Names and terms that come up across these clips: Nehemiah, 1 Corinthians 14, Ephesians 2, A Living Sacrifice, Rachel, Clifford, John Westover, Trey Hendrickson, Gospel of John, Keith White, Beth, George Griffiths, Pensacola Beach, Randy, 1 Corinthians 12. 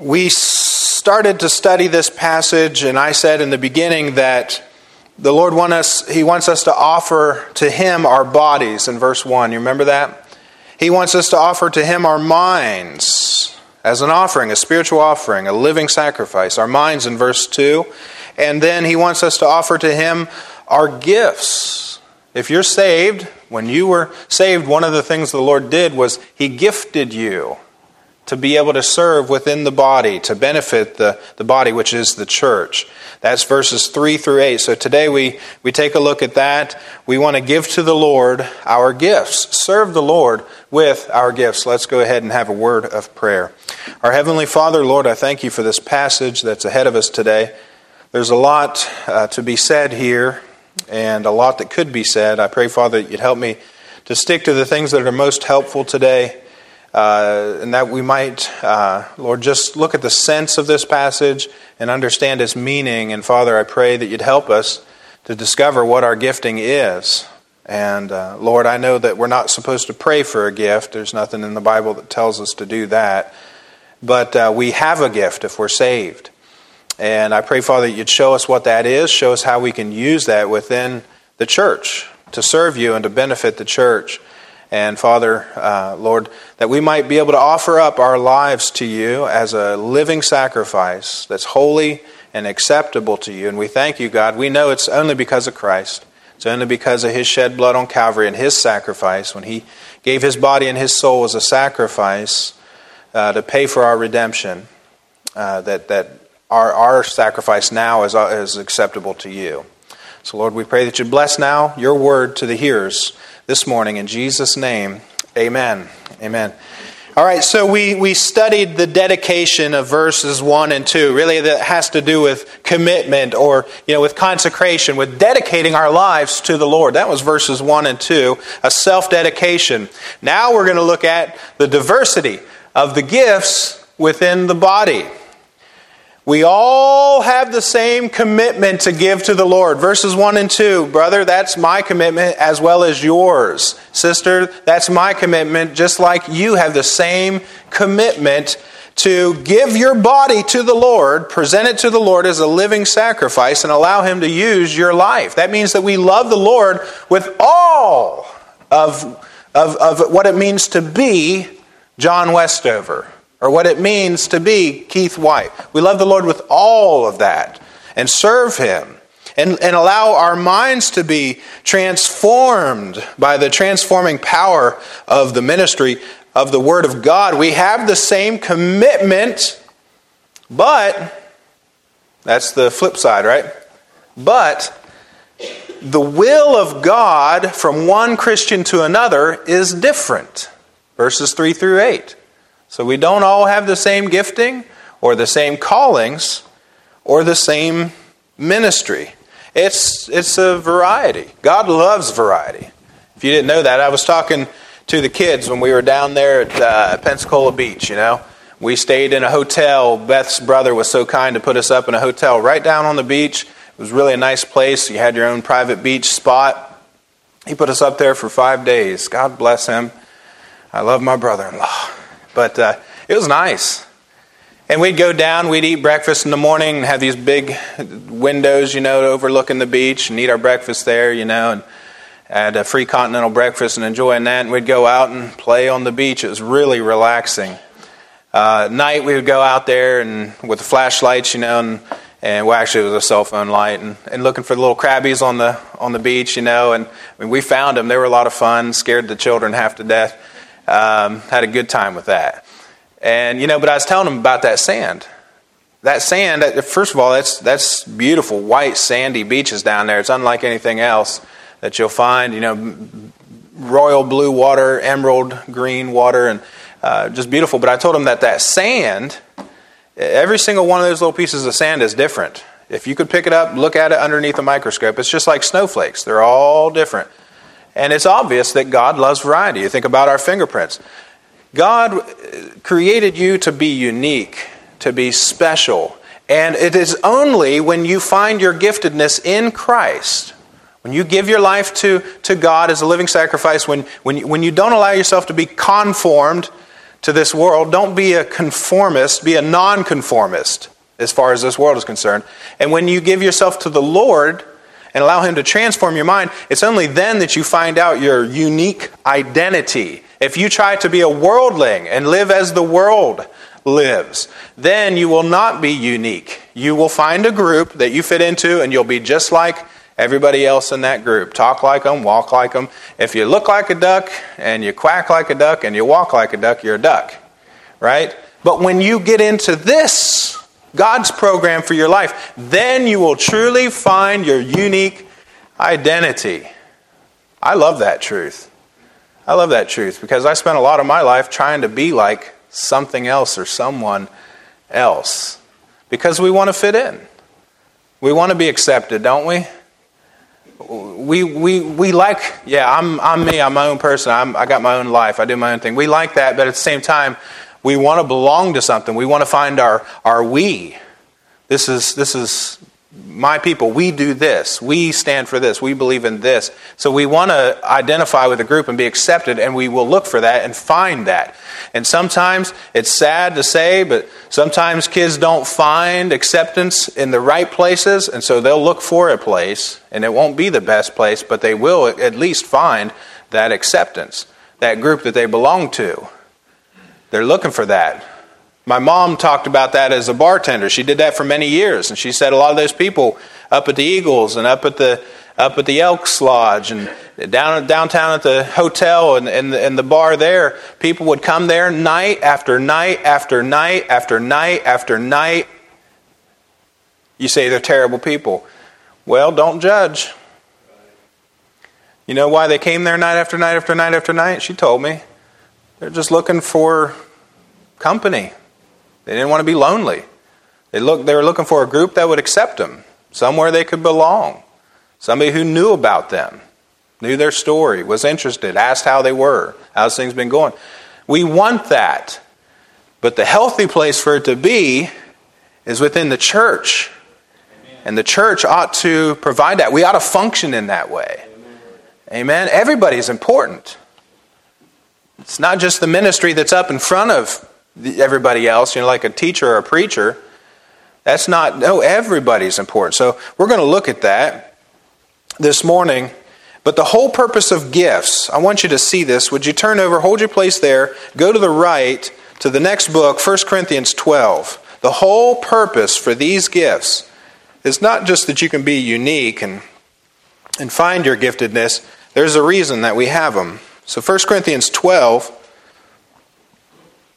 We started to study this passage, and I said in the beginning that the Lord wants us to offer to Him our bodies in verse 1. You remember that? He wants us to offer to Him our minds as an offering, a spiritual offering, a living sacrifice. Our minds in verse 2. And then He wants us to offer to Him our gifts. If you're saved, when you were saved, one of the things the Lord did was He gifted you to be able to serve within the body, to benefit the body, which is the church. That's verses 3 through 8. So today we take a look at that. We want to give to the Lord our gifts. Serve the Lord with our gifts. Let's go ahead and have a word of prayer. Our Heavenly Father, Lord, I thank you for this passage that's ahead of us today. There's a lot to be said here, and a lot that could be said. I pray, Father, that you'd help me to stick to the things that are most helpful today. And that we might, Lord, just look at the sense of this passage and understand its meaning. And Father, I pray that you'd help us to discover what our gifting is. And Lord, I know that we're not supposed to pray for a gift. There's nothing in the Bible that tells us to do that. But we have a gift if we're saved. And I pray, Father, that you'd show us what that is, show us how we can use that within the church to serve you and to benefit the church. And Father, Lord, that we might be able to offer up our lives to you as a living sacrifice that's holy and acceptable to you. And we thank you, God. We know it's only because of Christ. It's only because of His shed blood on Calvary and His sacrifice when He gave His body and His soul as a sacrifice to pay for our redemption, that our sacrifice now is acceptable to you. So, Lord, we pray that you bless now your word to the hearers this morning. In Jesus' name, amen. Amen. All right, so we studied the dedication of verses 1 and 2. Really, that has to do with commitment or, with consecration, with dedicating our lives to the Lord. That was verses 1 and 2, a self-dedication. Now we're going to look at the diversity of the gifts within the body. We all have the same commitment to give to the Lord. Verses 1 and 2, brother, that's my commitment as well as yours. Sister, that's my commitment, just like you have the same commitment to give your body to the Lord, present it to the Lord as a living sacrifice, and allow Him to use your life. That means that we love the Lord with all of what it means to be John Westover, or what it means to be Keith White. We love the Lord with all of that and serve Him and allow our minds to be transformed by the transforming power of the ministry of the Word of God. We have the same commitment, but, that's the flip side, right? But the will of God from one Christian to another is different. Verses 3 through 8. So we don't all have the same gifting or the same callings or the same ministry. It's a variety. God loves variety. If you didn't know that, I was talking to the kids when we were down there at Pensacola Beach, you know. We stayed in a hotel. Beth's brother was so kind to put us up in a hotel right down on the beach. It was really a nice place. You had your own private beach spot. He put us up there for 5 days. God bless him. I love my brother-in-law. But it was nice. And we'd go down, we'd eat breakfast in the morning and have these big windows, you know, overlooking the beach and eat our breakfast there, you know, and had a free continental breakfast and enjoying that. And we'd go out and play on the beach. It was really relaxing. At night, we would go out there and with the flashlights, you know, and well, actually it was a cell phone light, and looking for the little crabbies on the beach, you know, and I mean, we found them. They were a lot of fun, scared the children half to death. Had a good time with that. And, you know, but I was telling them about that sand. That sand, first of all, that's beautiful, white, sandy beaches down there. It's unlike anything else that you'll find, you know, royal blue water, emerald green water, and just beautiful. But I told them that sand, every single one of those little pieces of sand is different. If you could pick it up, look at it underneath a microscope, it's just like snowflakes. They're all different. And it's obvious that God loves variety. You think about our fingerprints. God created you to be unique, to be special. And it is only when you find your giftedness in Christ, when you give your life to God as a living sacrifice, when you don't allow yourself to be conformed to this world, don't be a conformist, be a nonconformist as far as this world is concerned. And when you give yourself to the Lord and allow Him to transform your mind, it's only then that you find out your unique identity. If you try to be a worldling and live as the world lives, then you will not be unique. You will find a group that you fit into and you'll be just like everybody else in that group. Talk like them, walk like them. If you look like a duck and you quack like a duck and you walk like a duck, you're a duck, right? But when you get into this, God's program for your life, then you will truly find your unique identity. I love that truth. I love that truth because I spent a lot of my life trying to be like something else or someone else because we want to fit in. We want to be accepted, don't we? We like, yeah, I'm me, I'm my own person, I got my own life, I do my own thing. We like that, but at the same time, we want to belong to something. We want to find our we. This is my people, we do this, we stand for this, we believe in this. So we want to identify with a group and be accepted, and we will look for that and find that. And sometimes, it's sad to say, but sometimes kids don't find acceptance in the right places, and so they'll look for a place, and it won't be the best place, but they will at least find that acceptance, that group that they belong to. They're looking for that. My mom talked about that as a bartender. She did that for many years, and she said a lot of those people up at the Eagles and up at the Elks Lodge and downtown at the hotel and the bar there, people would come there night after night after night after night after night. You say they're terrible people. Well, don't judge. You know why they came there night after night after night after night? She told me. They're just looking for company. They didn't want to be lonely. They were looking for a group that would accept them, somewhere they could belong, somebody who knew about them, knew their story, was interested, asked how they were, how's things been going. We want that, but the healthy place for it to be is within the church. Amen. And the church ought to provide that. We ought to function in that way. Amen. Everybody's important. It's not just the ministry that's up in front of everybody else, you know, like a teacher or a preacher. That's not, no, everybody's important. So we're going to look at that this morning. But the whole purpose of gifts, I want you to see this. Would you turn over, hold your place there, go to the right, to the next book, 1 Corinthians 12. The whole purpose for these gifts is not just that you can be unique and find your giftedness. There's a reason that we have them. So 1 Corinthians 12.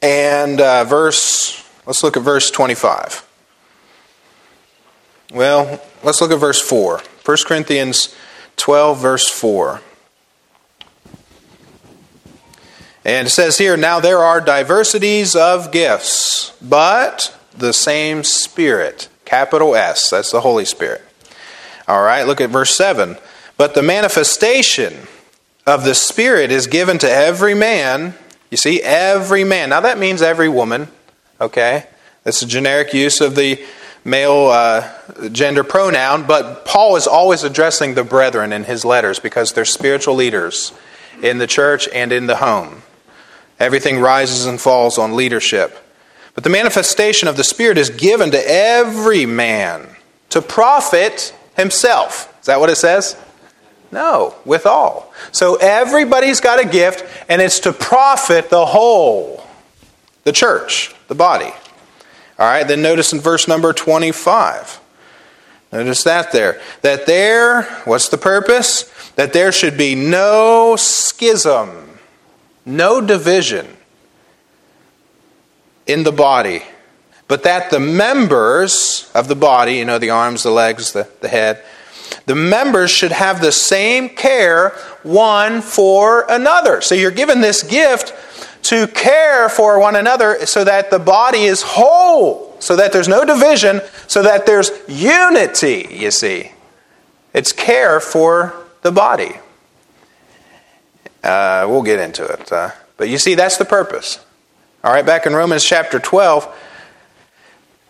And let's look at verse 25. Well, let's look at verse 4. 1 Corinthians 12, verse 4. And it says here, now there are diversities of gifts, but the same Spirit, capital S, that's the Holy Spirit. All right, look at verse 7. But the manifestation of the Spirit is given to every man. You see, every man. Now that means every woman. Okay? That's a generic use of the male gender pronoun. But Paul is always addressing the brethren in his letters because they're spiritual leaders in the church and in the home. Everything rises and falls on leadership. But the manifestation of the Spirit is given to every man to profit himself. Is that what it says? No, with all. So everybody's got a gift, and it's to profit the whole, the church, the body. All right, then notice in verse number 25. Notice that there. That there, what's the purpose? That there should be no schism, no division in the body, but that the members of the body, you know, the arms, the legs, the head, the members should have the same care one for another. So you're given this gift to care for one another so that the body is whole, so that there's no division, so that there's unity, you see. It's care for the body. We'll get into it. But you see, that's the purpose. All right, back in Romans chapter 12,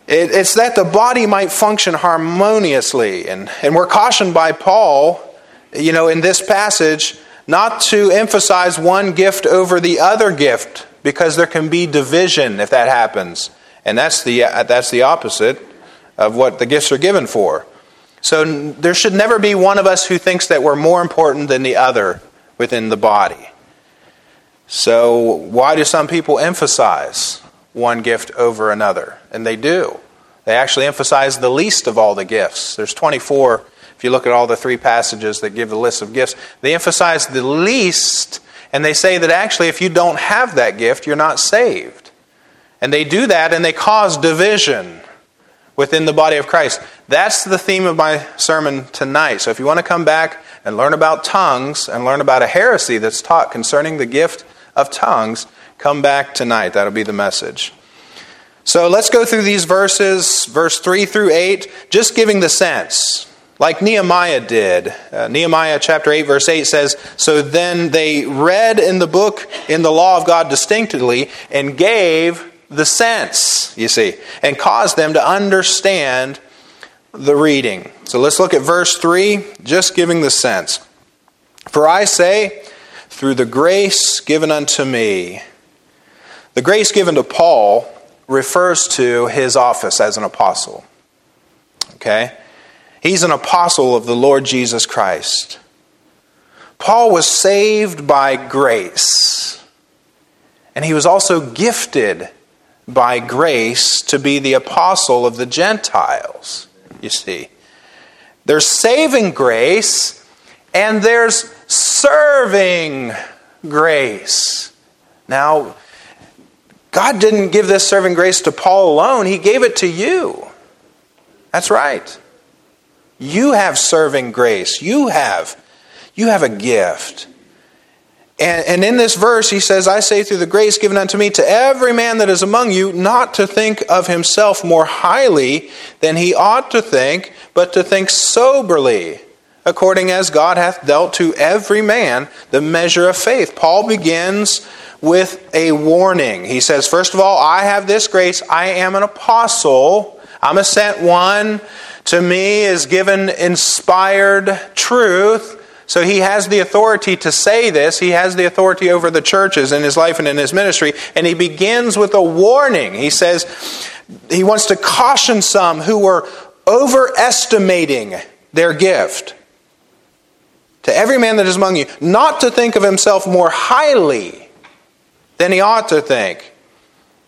it's that the body might function harmoniously. And we're cautioned by Paul, you know, in this passage, not to emphasize one gift over the other gift, because there can be division if that happens. And that's the opposite of what the gifts are given for. So there should never be one of us who thinks that we're more important than the other within the body. So why do some people emphasize one gift over another? And they do. They actually emphasize the least of all the gifts. There's 24, if you look at all the three passages that give the list of gifts. They emphasize the least, and they say that actually if you don't have that gift, you're not saved. And they do that, and they cause division within the body of Christ. That's the theme of my sermon tonight. So if you want to come back and learn about tongues, and learn about a heresy that's taught concerning the gift of tongues, come back tonight. That'll be the message. So let's go through these verses, verse 3 through 8, just giving the sense, like Nehemiah did. Nehemiah chapter 8, verse 8 says, "So then they read in the book, in the law of God distinctly, and gave the sense," you see, and caused them to understand the reading. So let's look at verse 3, just giving the sense. "For I say, through the grace given unto me." The grace given to Paul refers to his office as an apostle. Okay? He's an apostle of the Lord Jesus Christ. Paul was saved by grace. And he was also gifted by grace to be the apostle of the Gentiles. You see, there's saving grace and there's serving grace. Now, God didn't give this serving grace to Paul alone. He gave it to you. That's right. You have serving grace. You have a gift. And in this verse, he says, "I say through the grace given unto me to every man that is among you, not to think of himself more highly than he ought to think, but to think soberly, according as God hath dealt to every man the measure of faith." Paul begins with a warning. He says, first of all, I have this grace. I am an apostle. I'm a sent one. To me is given inspired truth. So he has the authority to say this. He has the authority over the churches in his life and in his ministry. And he begins with a warning. He says he wants to caution some who were overestimating their gift. "To every man that is among you, not to think of himself more highly than he ought to think."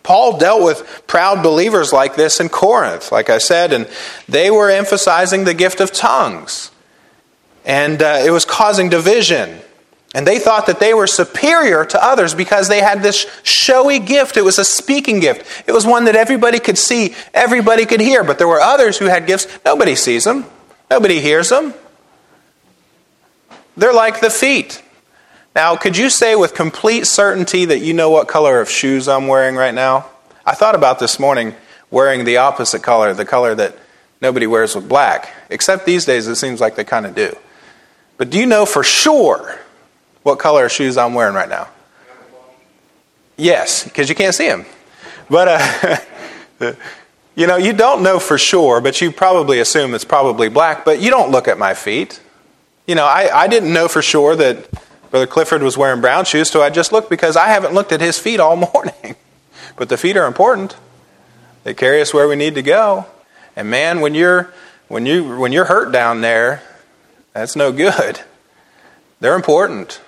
Paul dealt with proud believers like this in Corinth, like I said, and they were emphasizing the gift of tongues. And it was causing division. And they thought that they were superior to others because they had this showy gift. It was a speaking gift. It was one that everybody could see, everybody could hear. But there were others who had gifts. Nobody sees them. Nobody hears them. They're like the feet. Now, could you say with complete certainty that you know what color of shoes I'm wearing right now? I thought about this morning wearing the opposite color, the color that nobody wears with black. Except these days it seems like they kind of do. But do you know for sure what color are shoes I'm wearing right now? Yes, because you can't see them. But, you don't know for sure, but you probably assume it's probably black, but you don't look at my feet. I didn't know for sure that Brother Clifford was wearing brown shoes, so I just looked because I haven't looked at his feet all morning. But the feet are important. They carry us where we need to go. And man, when you're hurt down there, that's no good. They're important.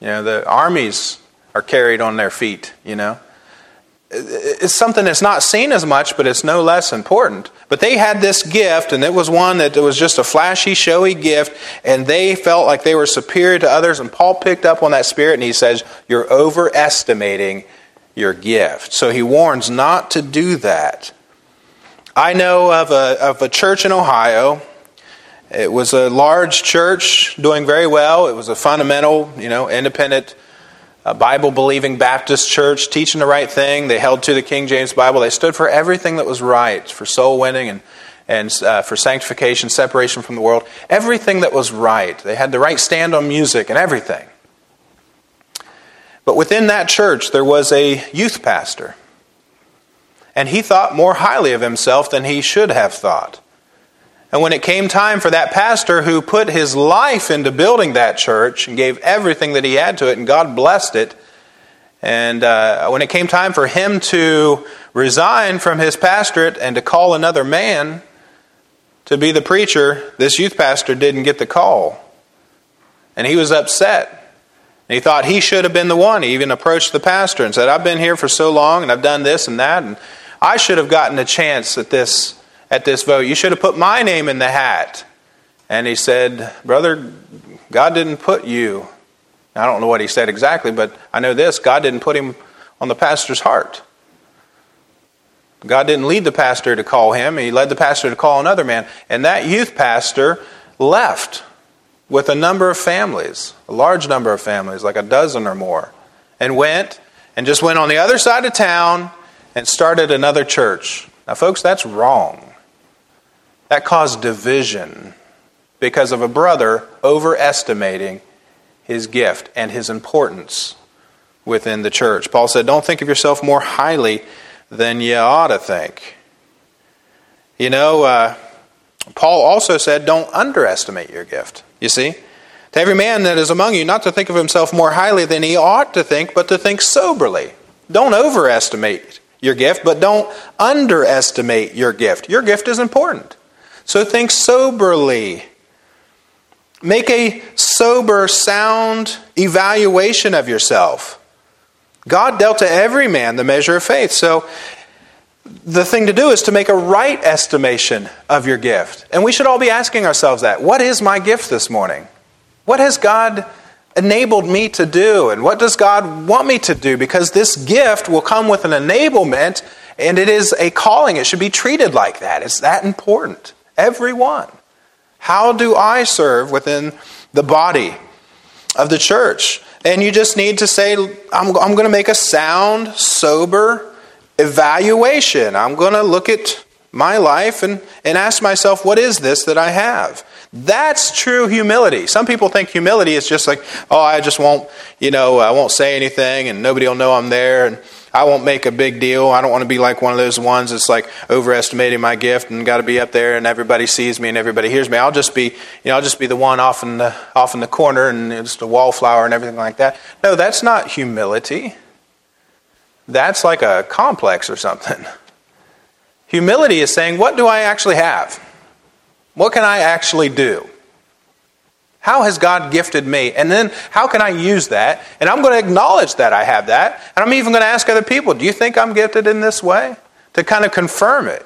The armies are carried on their feet, It's something that's not seen as much, but it's no less important. But they had this gift, and it was one that was just a flashy, showy gift, and they felt like they were superior to others. And Paul picked up on that spirit, and he says, you're overestimating your gift. So he warns not to do that. I know of a church in Ohio. It was a large church doing very well. It was a fundamental, independent, a Bible-believing Baptist church teaching the right thing. They held to the King James Bible. They stood for everything that was right, for soul winning and for sanctification, separation from the world. Everything that was right. They had the right stand on music and everything. But within that church, there was a youth pastor. And he thought more highly of himself than he should have thought. And when it came time for that pastor who put his life into building that church and gave everything that he had to it, and God blessed it, and when it came time for him to resign from his pastorate and to call another man to be the preacher, this youth pastor didn't get the call. And he was upset. And he thought he should have been the one. He even approached the pastor and said, I've been here for so long, and I've done this and that, and I should have gotten a chance at this vote. You should have put my name in the hat. And he said, Brother, God didn't put you. I don't know what he said exactly, but I know this. God didn't put him on the pastor's heart. God didn't lead the pastor to call him. He led the pastor to call another man. And that youth pastor left with a number of families, a large number of families, like a dozen or more, and just went on the other side of town and started another church. Now, folks, that's wrong. That caused division because of a brother overestimating his gift and his importance within the church. Paul said, don't think of yourself more highly than you ought to think. Paul also said, don't underestimate your gift. You see? To every man that is among you, not to think of himself more highly than he ought to think, but to think soberly. Don't overestimate your gift, but don't underestimate your gift. Your gift is important. So think soberly. Make a sober, sound evaluation of yourself. God dealt to every man the measure of faith. So the thing to do is to make a right estimation of your gift. And we should all be asking ourselves that. What is my gift this morning? What has God enabled me to do? And what does God want me to do? Because this gift will come with an enablement, and it is a calling. It should be treated like that. It's that important. Everyone. How do I serve within the body of the church? And you just need to say, I'm going to make a sound, sober evaluation. I'm going to look at my life and ask myself, what is this that I have? That's true humility. Some people think humility is just like, oh, I just won't, I won't say anything and nobody will know I'm there and I won't make a big deal. I don't want to be like one of those ones that's like overestimating my gift and got to be up there and everybody sees me and everybody hears me. I'll just be, the one off in the corner and just a wallflower and everything like that. No, that's not humility. That's like a complex or something. Humility is saying, what do I actually have? What can I actually do? How has God gifted me? And then how can I use that? And I'm going to acknowledge that I have that. And I'm even going to ask other people, do you think I'm gifted in this way? To kind of confirm it,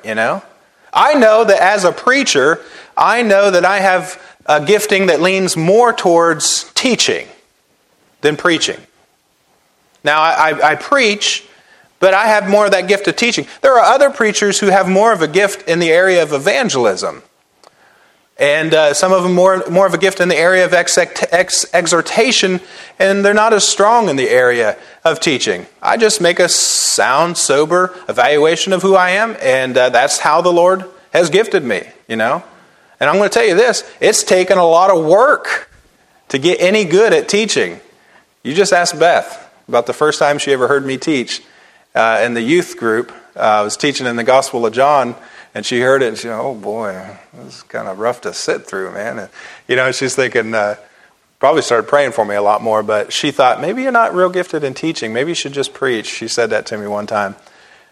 I know that as a preacher, I know that I have a gifting that leans more towards teaching than preaching. Now, I preach, but I have more of that gift of teaching. There are other preachers who have more of a gift in the area of evangelism. And some of them more of a gift in the area of exhortation, and they're not as strong in the area of teaching. I just make a sound, sober evaluation of who I am, and that's how the Lord has gifted me, And I'm going to tell you this, it's taken a lot of work to get any good at teaching. You just asked Beth about the first time she ever heard me teach in the youth group. I was teaching in the Gospel of John, and she heard it, and she, oh boy, this is kind of rough to sit through, man. And, you know, she's thinking, probably started praying for me a lot more, but she thought, maybe you're not real gifted in teaching. Maybe you should just preach. She said that to me one time.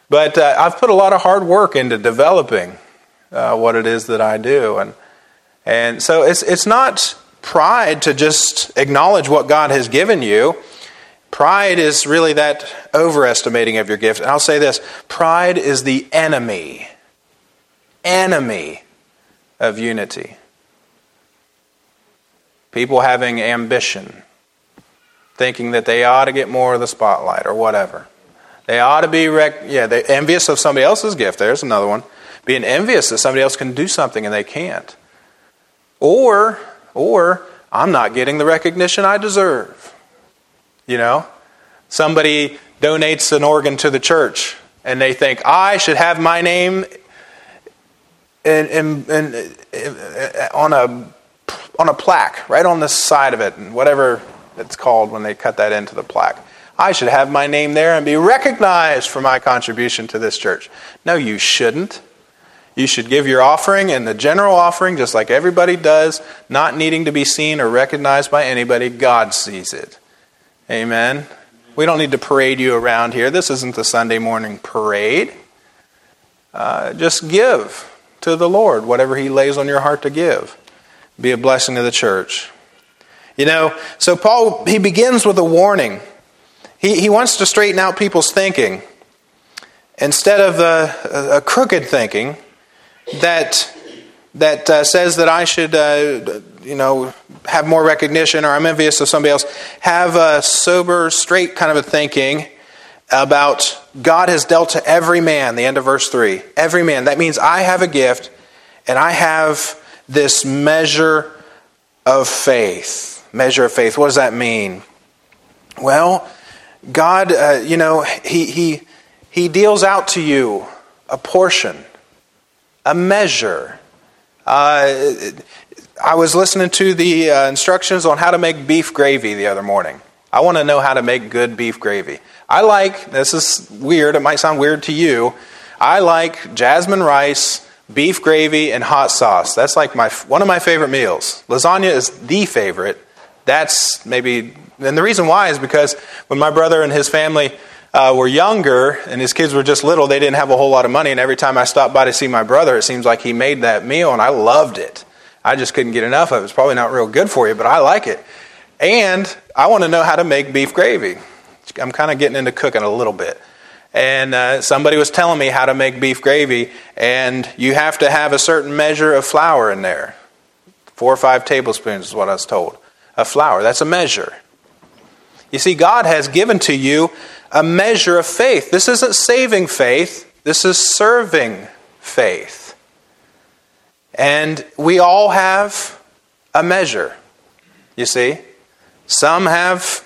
But I've put a lot of hard work into developing what it is that I do. And so it's not pride to just acknowledge what God has given you. Pride is really that overestimating of your gift. And I'll say this, pride is the enemy of unity. People having ambition, thinking that they ought to get more of the spotlight or whatever. They ought to be they're envious of somebody else's gift. There's another one. Being envious that somebody else can do something and they can't. Or I'm not getting the recognition I deserve. You know, somebody donates an organ to the church and they think, I should have my name on a plaque, right on the side of it, and whatever it's called when they cut that into the plaque. I should have my name there and be recognized for my contribution to this church. No, you shouldn't. You should give your offering and the general offering just like everybody does, not needing to be seen or recognized by anybody. God sees it. Amen. We don't need to parade you around here. This isn't the Sunday morning parade. Just give to the Lord whatever He lays on your heart to give. Be a blessing to the church. You know, so Paul, he begins with a warning. He wants to straighten out people's thinking. Instead of a crooked thinking that says that I should, have more recognition or I'm envious of somebody else, have a sober, straight kind of a thinking about God has dealt to every man, the end of verse 3. Every man. That means I have a gift and I have this measure of faith. Measure of faith. What does that mean? Well, God, He deals out to you a portion, a measure. I was listening to the instructions on how to make beef gravy the other morning. I want to know how to make good beef gravy. This is weird, it might sound weird to you, I like jasmine rice, beef gravy, and hot sauce. That's like one of my favorite meals. Lasagna is the favorite. That's maybe, and the reason why is because when my brother and his family were younger and his kids were just little, they didn't have a whole lot of money, and every time I stopped by to see my brother, it seems like he made that meal and I loved it. I just couldn't get enough of it. It's probably not real good for you, but I like it. And I want to know how to make beef gravy. I'm kind of getting into cooking a little bit. And somebody was telling me how to make beef gravy, and you have to have a certain measure of flour in there. 4 or 5 tablespoons is what I was told. Of flour, that's a measure. You see, God has given to you a measure of faith. This isn't saving faith. This is serving faith. And we all have a measure, you see. Some have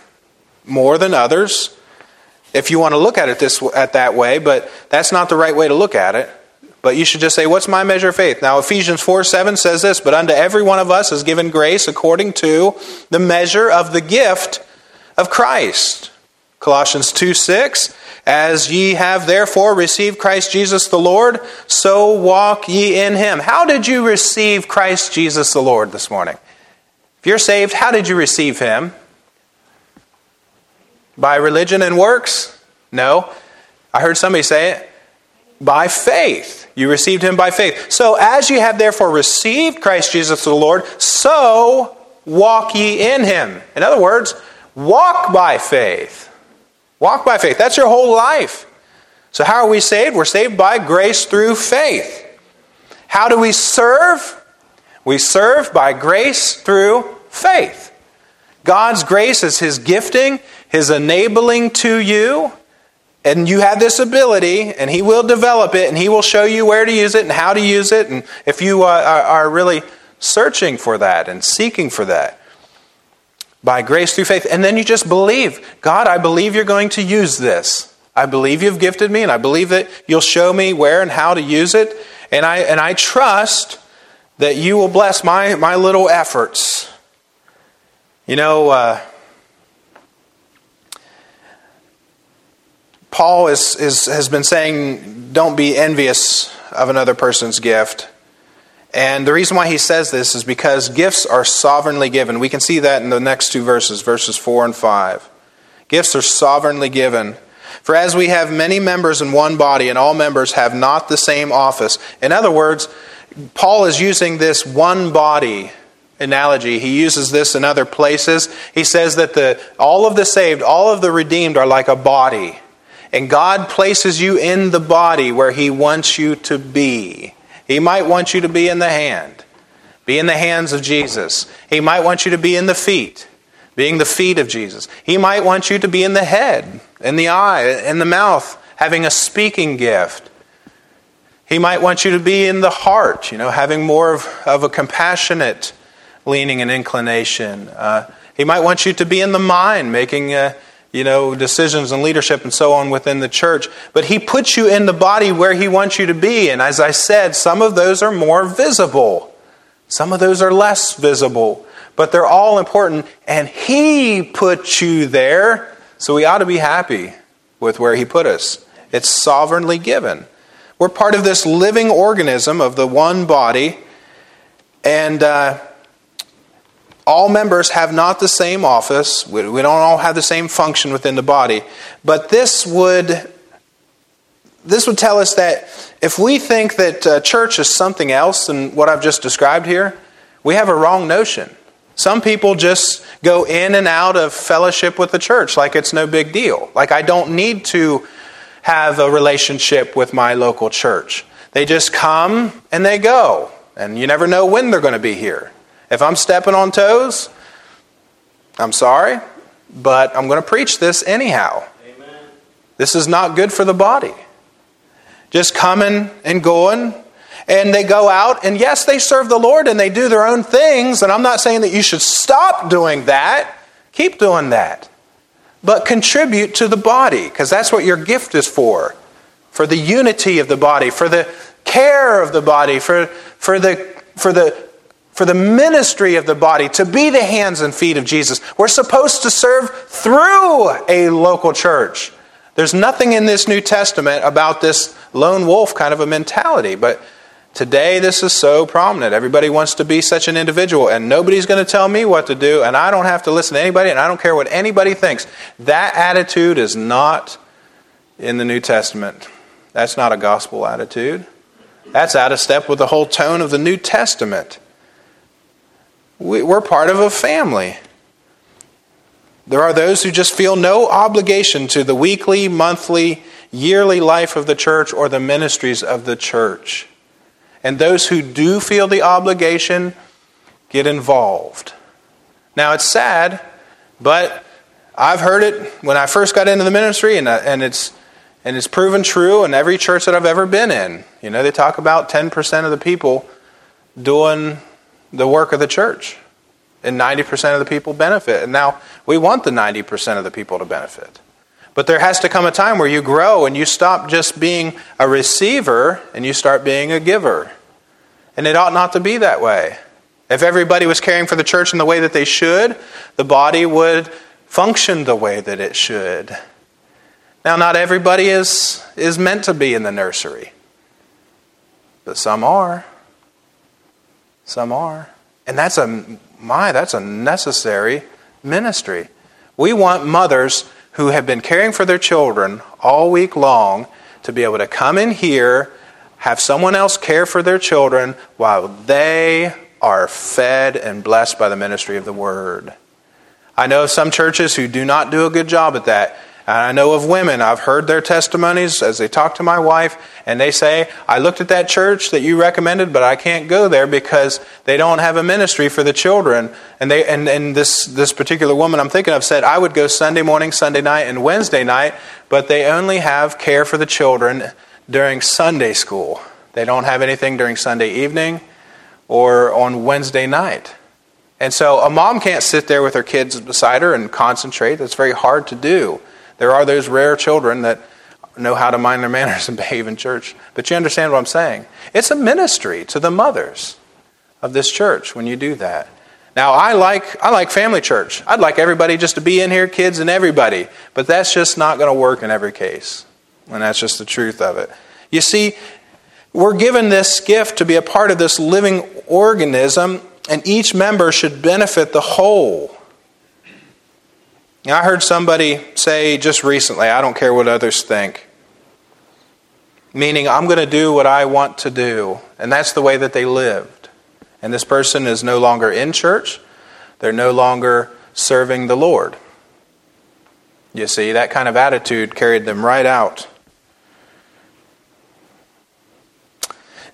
more than others, if you want to look at it that way, but that's not the right way to look at it. But you should just say, what's my measure of faith? Now, Ephesians 4:7 says this, but unto every one of us is given grace according to the measure of the gift of Christ. Colossians 2:6, as ye have therefore received Christ Jesus the Lord, so walk ye in Him. How did you receive Christ Jesus the Lord this morning? If you're saved, how did you receive Him? By religion and works? No. I heard somebody say it. By faith. You received Him by faith. So as ye have therefore received Christ Jesus the Lord, so walk ye in Him. In other words, walk by faith. Walk by faith. That's your whole life. So how are we saved? We're saved by grace through faith. How do we serve? We serve by grace through faith. God's grace is His gifting, His enabling to you. And you have this ability, and He will develop it, and He will show you where to use it and how to use it. And if you are really searching for that and seeking for that. By grace through faith. And then you just believe. God, I believe you're going to use this. I believe you've gifted me, and I believe that you'll show me where and how to use it. And I trust that you will bless my little efforts. You know, Paul has been saying, don't be envious of another person's gift. And the reason why he says this is because gifts are sovereignly given. We can see that in the next two verses, verses 4 and 5. Gifts are sovereignly given. For as we have many members in one body, and all members have not the same office. In other words, Paul is using this one body analogy. He uses this in other places. He says that all of the saved, all of the redeemed are like a body. And God places you in the body where He wants you to be. He might want you to be in the hand. Be in the hands of Jesus. He might want you to be in the feet. Being the feet of Jesus. He might want you to be in the head, in the eye, in the mouth, having a speaking gift. He might want you to be in the heart, having more of a compassionate leaning and inclination. He might want you to be in the mind, making decisions and leadership and so on within the church. But He puts you in the body where He wants you to be. And as I said, some of those are more visible. Some of those are less visible. But they're all important. And He put you there. So we ought to be happy with where He put us. It's sovereignly given. We're part of this living organism of the one body. And all members have not the same office. We don't all have the same function within the body. But this would tell us that if we think that church is something else than what I've just described here, we have a wrong notion. Some people just go in and out of fellowship with the church like it's no big deal. Like I don't need to have a relationship with my local church. They just come and they go. And you never know when they're going to be here. If I'm stepping on toes, I'm sorry, but I'm going to preach this anyhow. Amen. This is not good for the body. Just coming and going, and they go out, and yes, they serve the Lord, and they do their own things, and I'm not saying that you should stop doing that. Keep doing that. But contribute to the body, because that's what your gift is for the unity of the body, for the care of the body, for the ministry of the body, to be the hands and feet of Jesus. We're supposed to serve through a local church. There's nothing in this New Testament about this lone wolf kind of a mentality. But today this is so prominent. Everybody wants to be such an individual. And nobody's going to tell me what to do. And I don't have to listen to anybody. And I don't care what anybody thinks. That attitude is not in the New Testament. That's not a gospel attitude. That's out of step with the whole tone of the New Testament. We're part of a family. There are those who just feel no obligation to the weekly, monthly, yearly life of the church or the ministries of the church. And those who do feel the obligation get involved. Now it's sad, but I've heard it when I first got into the ministry, and it's proven true in every church that I've ever been in. They talk about 10% of the people doing the work of the church. And 90% of the people benefit. And now, we want the 90% of the people to benefit. But there has to come a time where you grow and you stop just being a receiver and you start being a giver. And it ought not to be that way. If everybody was caring for the church in the way that they should, the body would function the way that it should. Now, not everybody is meant to be in the nursery. But some are. Some are. And that's a necessary ministry. We want mothers who have been caring for their children all week long to be able to come in here, have someone else care for their children while they are fed and blessed by the ministry of the Word. I know of some churches who do not do a good job at that. And I know of women, I've heard their testimonies as they talk to my wife, and they say, I looked at that church that you recommended, but I can't go there because they don't have a ministry for the children. And this particular woman I'm thinking of said, I would go Sunday morning, Sunday night, and Wednesday night, but they only have care for the children during Sunday school. They don't have anything during Sunday evening or on Wednesday night. And so a mom can't sit there with her kids beside her and concentrate. That's very hard to do. There are those rare children that know how to mind their manners and behave in church. But you understand what I'm saying. It's a ministry to the mothers of this church when you do that. Now, I like family church. I'd like everybody just to be in here, kids and everybody. But that's just not going to work in every case. And that's just the truth of it. You see, we're given this gift to be a part of this living organism, and each member should benefit the whole. Now, I heard somebody say just recently, I don't care what others think. Meaning, I'm going to do what I want to do. And that's the way that they lived. And this person is no longer in church. They're no longer serving the Lord. You see, that kind of attitude carried them right out.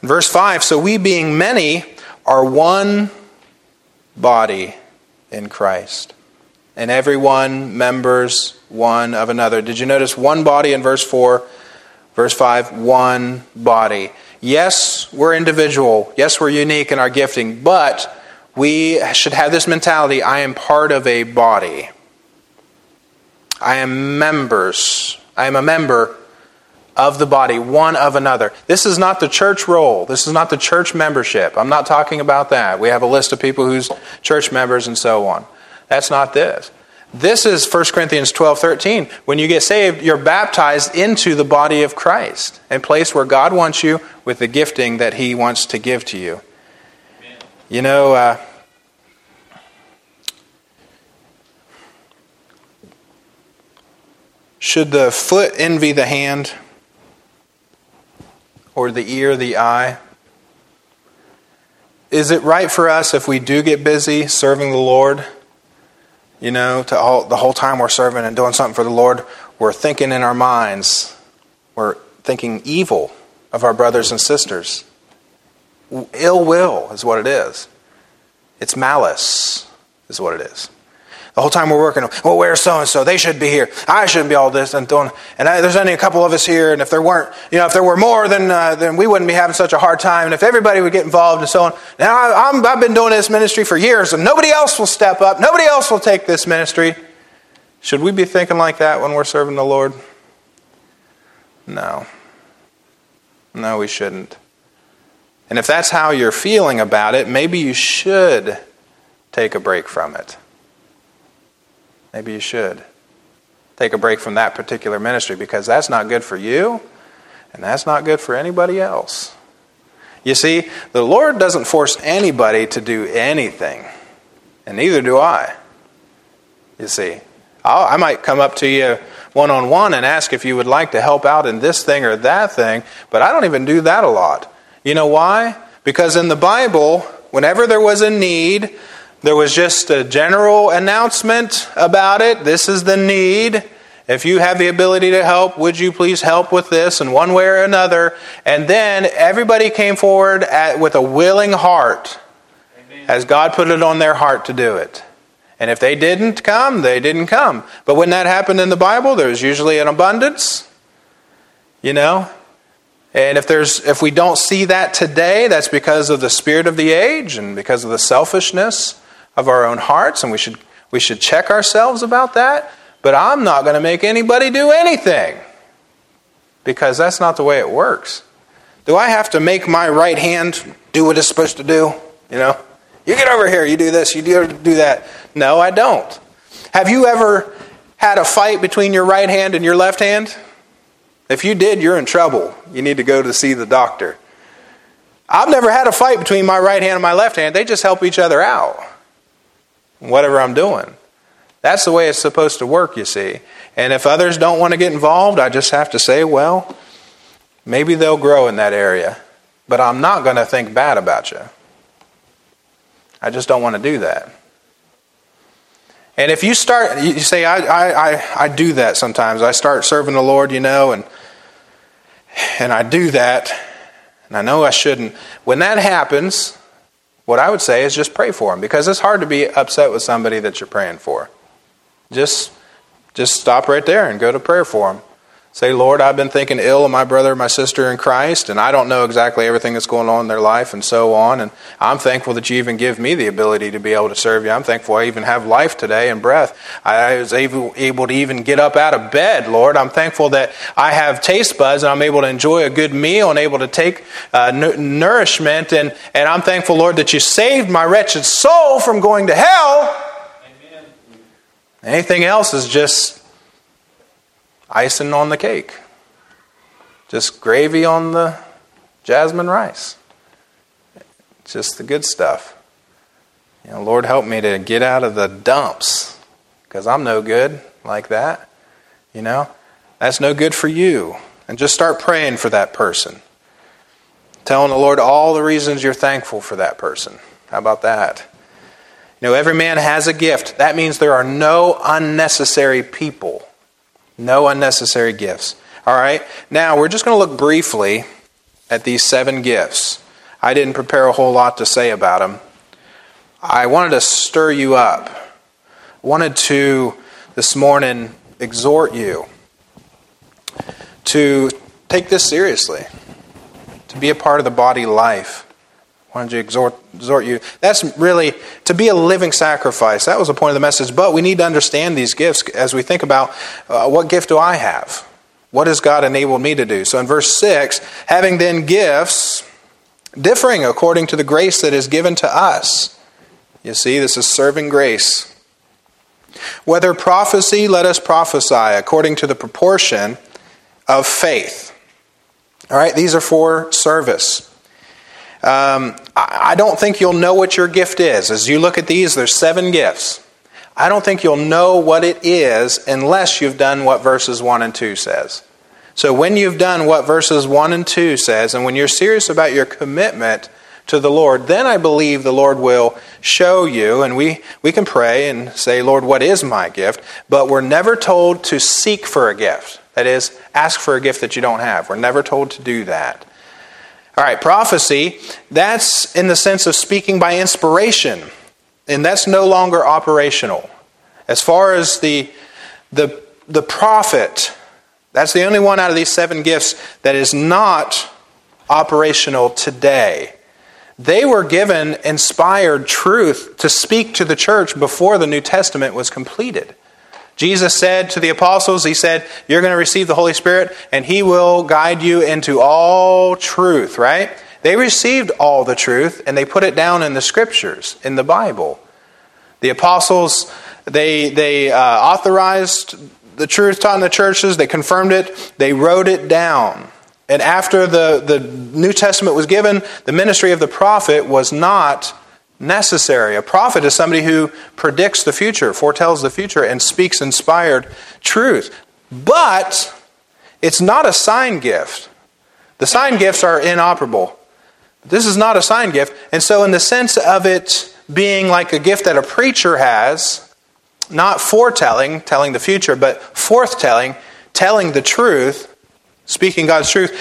In verse 5, so we being many are one body in Christ. And everyone members one of another. Did you notice one body in verse 4? Verse 5, one body. Yes, we're individual. Yes, we're unique in our gifting. But we should have this mentality, I am part of a body. I am members. I am a member of the body, one of another. This is not the church role. This is not the church membership. I'm not talking about that. We have a list of people who's church members and so on. That's not this. This is 1 Corinthians 12, 13. When you get saved, you're baptized into the body of Christ, a place where God wants you with the gifting that He wants to give to you. Amen. You know, should the foot envy the hand, or the ear the eye? Is it right for us if we do get busy serving the Lord? You know, the whole time we're serving and doing something for the Lord, we're thinking in our minds, we're thinking evil of our brothers and sisters. Ill will is what it is. It's malice is what it is. The whole time we're working, well, where's so-and-so? They should be here. I shouldn't be all this. And there's only a couple of us here. And if there weren't, you know, if there were more, then we wouldn't be having such a hard time. And if everybody would get involved and so on. Now, I've been doing this ministry for years, and nobody else will step up. Nobody else will take this ministry. Should we be thinking like that when we're serving the Lord? No. No, we shouldn't. And if that's how you're feeling about it, maybe you should take a break from it. Maybe you should take a break from that particular ministry, because that's not good for you and that's not good for anybody else. You see, the Lord doesn't force anybody to do anything, and neither do I. You see, I might come up to you one-on-one and ask if you would like to help out in this thing or that thing, but I don't even do that a lot. You know why? Because in the Bible, whenever there was a need, there was just a general announcement about it. This is the need. If you have the ability to help, would you please help with this in one way or another? And then everybody came forward with a willing heart. Amen. As God put it on their heart to do it. And if they didn't come, they didn't come. But when that happened in the Bible, there was usually an abundance. You know? And if we don't see that today, that's because of the spirit of the age and because of the selfishness of our own hearts, and we should check ourselves about that. But I'm not going to make anybody do anything, because that's not the way it works. Do I have to make my right hand do what it's supposed to do? You know, you get over here, you do this, you do that. No, I don't. Have you ever had a fight between your right hand and your left hand? If you did, you're in trouble. You need to go to see the doctor. I've never had a fight between my right hand and my left hand. They just help each other out. Whatever I'm doing. That's the way it's supposed to work, you see. And if others don't want to get involved, I just have to say, well, maybe they'll grow in that area. But I'm not going to think bad about you. I just don't want to do that. And if you say, I do that sometimes. I start serving the Lord, you know, and I do that. And I know I shouldn't. When that happens, what I would say is just pray for them, because it's hard to be upset with somebody that you're praying for. Just stop right there and go to prayer for them. Say, Lord, I've been thinking ill of my brother or my sister in Christ, and I don't know exactly everything that's going on in their life and so on. And I'm thankful that you even give me the ability to be able to serve you. I'm thankful I even have life today and breath. I was able to even get up out of bed, Lord. I'm thankful that I have taste buds and I'm able to enjoy a good meal and able to take nourishment. And I'm thankful, Lord, that you saved my wretched soul from going to hell. Amen. Anything else is just icing on the cake. Just gravy on the jasmine rice. Just the good stuff. You know, Lord, help me to get out of the dumps, because I'm no good like that. You know, that's no good for you. And just start praying for that person. Telling the Lord all the reasons you're thankful for that person. How about that? You know, every man has a gift. That means there are no unnecessary people. No unnecessary gifts. All right. Now, we're just going to look briefly at these 7 gifts. I didn't prepare a whole lot to say about them. I wanted to stir you up. I wanted to, this morning, exhort you to take this seriously. To be a part of the body life. Why don't you exhort you? That's really to be a living sacrifice. That was the point of the message. But we need to understand these gifts as we think about what gift do I have? What has God enabled me to do? So in verse 6, having then gifts differing according to the grace that is given to us. You see, this is serving grace. Whether prophecy, let us prophesy according to the proportion of faith. All right, these are for service. I don't think you'll know what your gift is. As you look at these, there's 7 gifts. I don't think you'll know what it is unless you've done what verses 1 and 2 says. So when you've done what verses 1 and 2 says, and when you're serious about your commitment to the Lord, then I believe the Lord will show you, and we can pray and say, Lord, what is my gift? But we're never told to seek for a gift. That is, ask for a gift that you don't have. We're never told to do that. All right, prophecy, that's in the sense of speaking by inspiration. And that's no longer operational. As far as the prophet, that's the only one out of these 7 gifts that is not operational today. They were given inspired truth to speak to the church before the New Testament was completed. Jesus said to the apostles, he said, you're going to receive the Holy Spirit and he will guide you into all truth, right? They received all the truth and they put it down in the scriptures, in the Bible. The apostles, they authorized the truth taught in the churches. They confirmed it. They wrote it down. And after the New Testament was given, the ministry of the prophet was not necessary. A prophet is somebody who predicts the future, foretells the future, and speaks inspired truth. But it's not a sign gift. The sign gifts are inoperable. This is not a sign gift. And so in the sense of it being like a gift that a preacher has, not foretelling, telling the future, but forthtelling, telling the truth, speaking God's truth,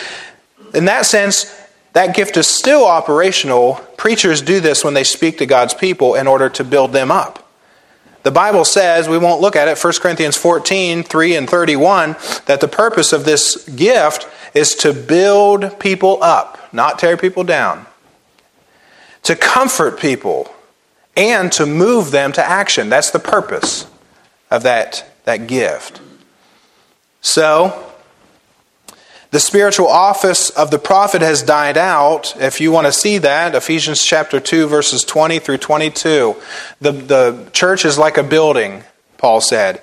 in that sense, that gift is still operational. Preachers do this when they speak to God's people in order to build them up. The Bible says, we won't look at it, 1 Corinthians 14, 3 and 31, that the purpose of this gift is to build people up, not tear people down, to comfort people, and to move them to action. That's the purpose of that gift. So the spiritual office of the prophet has died out. If you want to see that, Ephesians chapter 2, verses 20 through 22. The church is like a building, Paul said.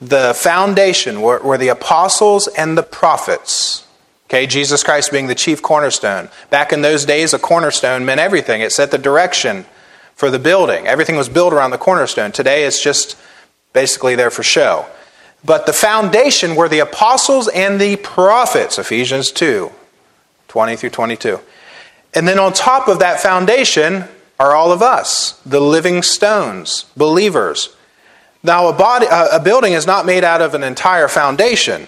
The foundation were the apostles and the prophets. Okay, Jesus Christ being the chief cornerstone. Back in those days, a cornerstone meant everything. It set the direction for the building. Everything was built around the cornerstone. Today, it's just basically there for show. But the foundation were the apostles and the prophets, Ephesians 2, 20 through 22. And then on top of that foundation are all of us, the living stones, believers. Now a building is not made out of an entire foundation.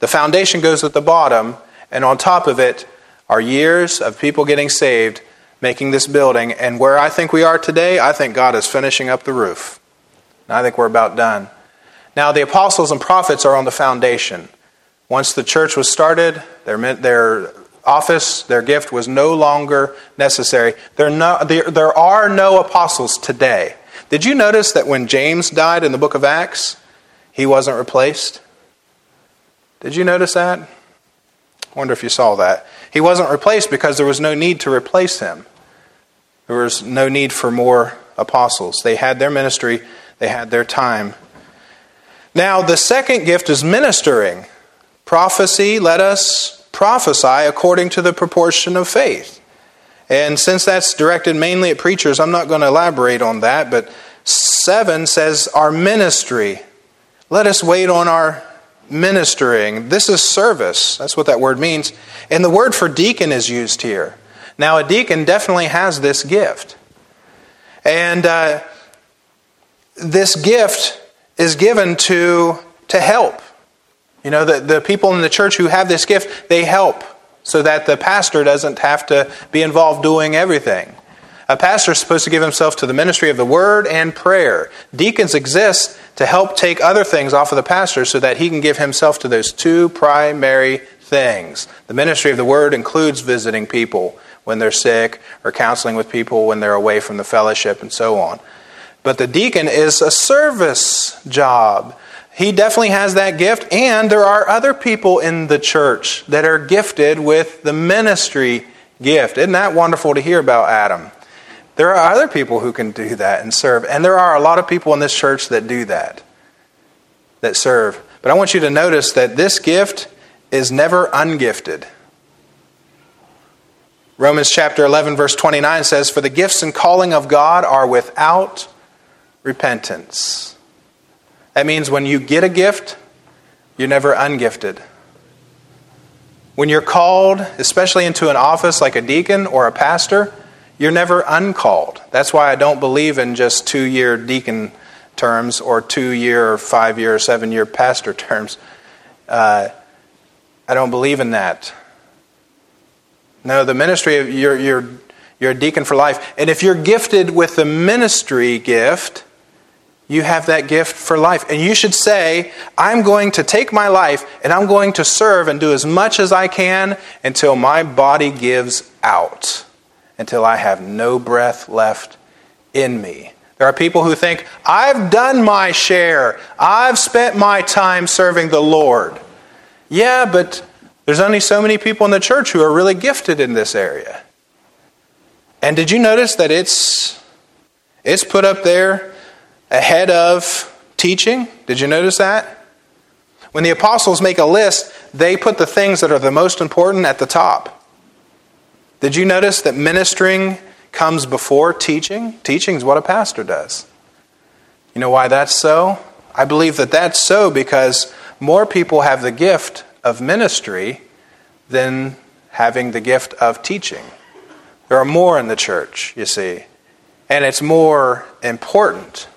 The foundation goes at the bottom, and on top of it are years of people getting saved, making this building. And where I think we are today, I think God is finishing up the roof. And I think we're about done. Now, the apostles and prophets are on the foundation. Once the church was started, their office, their gift was no longer necessary. There are no apostles today. Did you notice that when James died in the book of Acts, he wasn't replaced? Did you notice that? I wonder if you saw that. He wasn't replaced because there was no need to replace him. There was no need for more apostles. They had their ministry. They had their time. Now, the second gift is ministering. Prophecy, let us prophesy according to the proportion of faith. And since that's directed mainly at preachers, I'm not going to elaborate on that, but 7 says our ministry. Let us wait on our ministering. This is service. That's what that word means. And the word for deacon is used here. Now, a deacon definitely has this gift. And this gift is given to help. You know, the people in the church who have this gift, they help so that the pastor doesn't have to be involved doing everything. A pastor is supposed to give himself to the ministry of the word and prayer. Deacons exist to help take other things off of the pastor so that he can give himself to those two primary things. The ministry of the word includes visiting people when they're sick or counseling with people when they're away from the fellowship and so on. But the deacon is a service job. He definitely has that gift, and there are other people in the church that are gifted with the ministry gift. Isn't that wonderful to hear about, Adam? There are other people who can do that and serve. And there are a lot of people in this church that do that, that serve. But I want you to notice that this gift is never ungifted. Romans chapter 11, verse 29 says, "For the gifts and calling of God are without repentance." That means when you get a gift, you're never ungifted. When you're called, especially into an office like a deacon or a pastor, you're never uncalled. That's why I don't believe in just 2-year deacon terms or 2-year, 5-year, 7-year pastor terms. I don't believe in that. No, the ministry of you're a deacon for life. And if you're gifted with the ministry gift, you have that gift for life. And you should say, I'm going to take my life and I'm going to serve and do as much as I can until my body gives out. Until I have no breath left in me. There are people who think, I've done my share. I've spent my time serving the Lord. Yeah, but there's only so many people in the church who are really gifted in this area. And did you notice that it's put up there ahead of teaching? Did you notice that? When the apostles make a list, they put the things that are the most important at the top. Did you notice that ministering comes before teaching? Teaching is what a pastor does. You know why that's so? I believe that that's so because more people have the gift of ministry than having the gift of teaching. There are more in the church, you see. And it's more important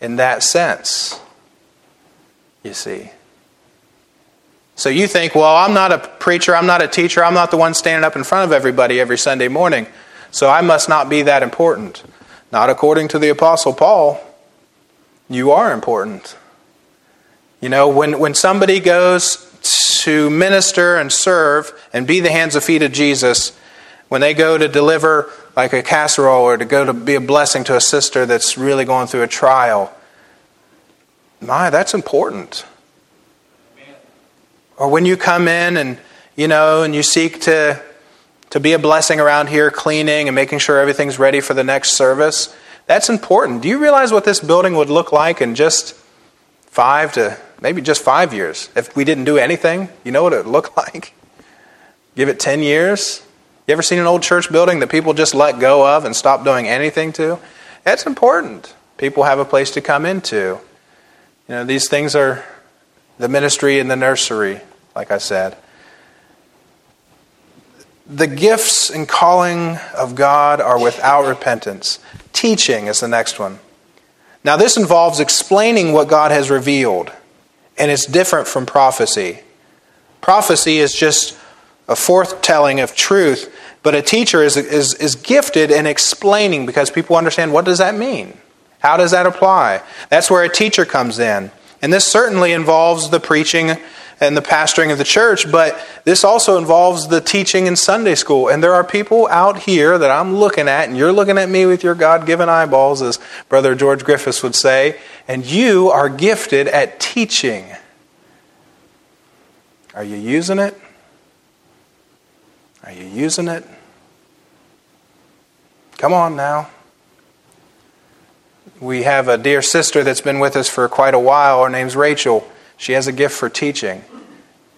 in that sense, you see. So you think, well, I'm not a preacher, I'm not a teacher, I'm not the one standing up in front of everybody every Sunday morning, so I must not be that important. Not according to the Apostle Paul. You are important. You know, when somebody goes to minister and serve and be the hands and feet of Jesus, when they go to deliver like a casserole or to go to be a blessing to a sister that's really going through a trial, my, that's important. Or when you come in and, you know, and you seek to be a blessing around here, cleaning and making sure everything's ready for the next service, that's important. Do you realize what this building would look like in just 5 to maybe just 5 years if we didn't do anything? You know what it would look like? Give it 10 years. You ever seen an old church building that people just let go of and stop doing anything to? That's important. People have a place to come into. You know, these things are the ministry and the nursery. Like I said, the gifts and calling of God are without repentance. Teaching is the next one. Now, this involves explaining what God has revealed, and it's different from prophecy. Prophecy is just a foretelling of truth, but a teacher is gifted in explaining because people understand, what does that mean? How does that apply? That's where a teacher comes in. And this certainly involves the preaching and the pastoring of the church, but this also involves the teaching in Sunday school. And there are people out here that I'm looking at, and you're looking at me with your God-given eyeballs, as Brother George Griffiths would say, and you are gifted at teaching. Are you using it? Are you using it? Come on now. We have a dear sister that's been with us for quite a while. Her name's Rachel. She has a gift for teaching.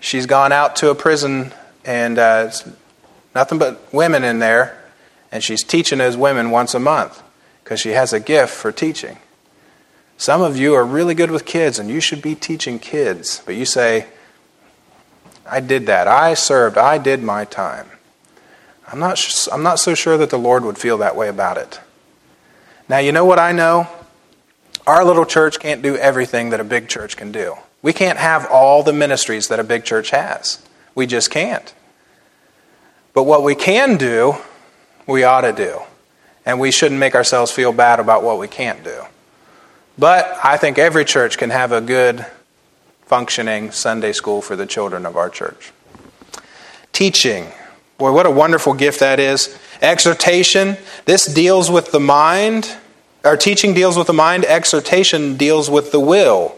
She's gone out to a prison, and it's nothing but women in there. And she's teaching those women once a month because she has a gift for teaching. Some of you are really good with kids, and you should be teaching kids. But you say, I did that. I served. I did my time. I'm not so sure that the Lord would feel that way about it. Now, you know what I know? Our little church can't do everything that a big church can do. We can't have all the ministries that a big church has. We just can't. But what we can do, we ought to do. And we shouldn't make ourselves feel bad about what we can't do. But I think every church can have a good functioning Sunday school for the children of our church. Teaching. Boy, what a wonderful gift that is. Exhortation, this deals with the mind. Our teaching deals with the mind. Exhortation deals with the will.